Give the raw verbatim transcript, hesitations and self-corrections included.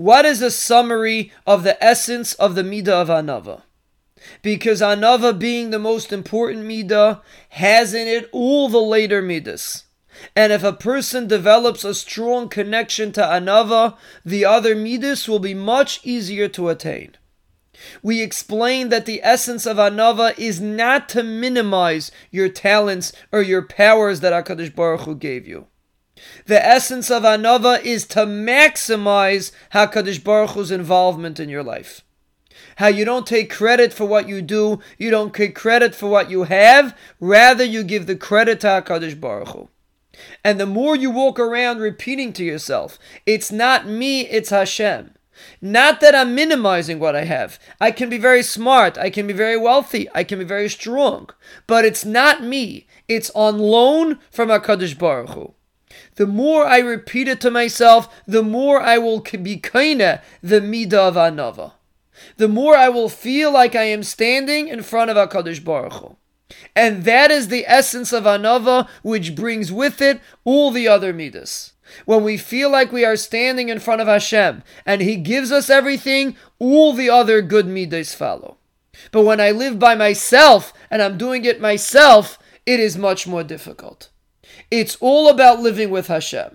What is a summary of the essence of the Midah of Anavah? Because Anavah, being the most important Midah, has in it all the later Midas. And if a person develops a strong connection to Anavah, the other Midas will be much easier to attain. We explained that the essence of Anavah is not to minimize your talents or your powers that HaKadosh Baruch Hu gave you. The essence of Anavah is to maximize HaKadosh Baruch Hu's involvement in your life. How you don't take credit for what you do, you don't take credit for what you have, rather you give the credit to HaKadosh Baruch Hu. And the more you walk around repeating to yourself, it's not me, it's Hashem. Not that I'm minimizing what I have. I can be very smart, I can be very wealthy, I can be very strong. But it's not me, it's on loan from HaKadosh Baruch Hu. The more I repeat it to myself, the more I will be koneh the Midah of Anavah. The more I will feel like I am standing in front of HaKadosh Baruch Hu. And that is the essence of Anavah, which brings with it all the other Midas. When we feel like we are standing in front of Hashem, and He gives us everything, all the other good Midas follow. But when I live by myself, and I'm doing it myself, it is much more difficult. It's all about living with Hashem.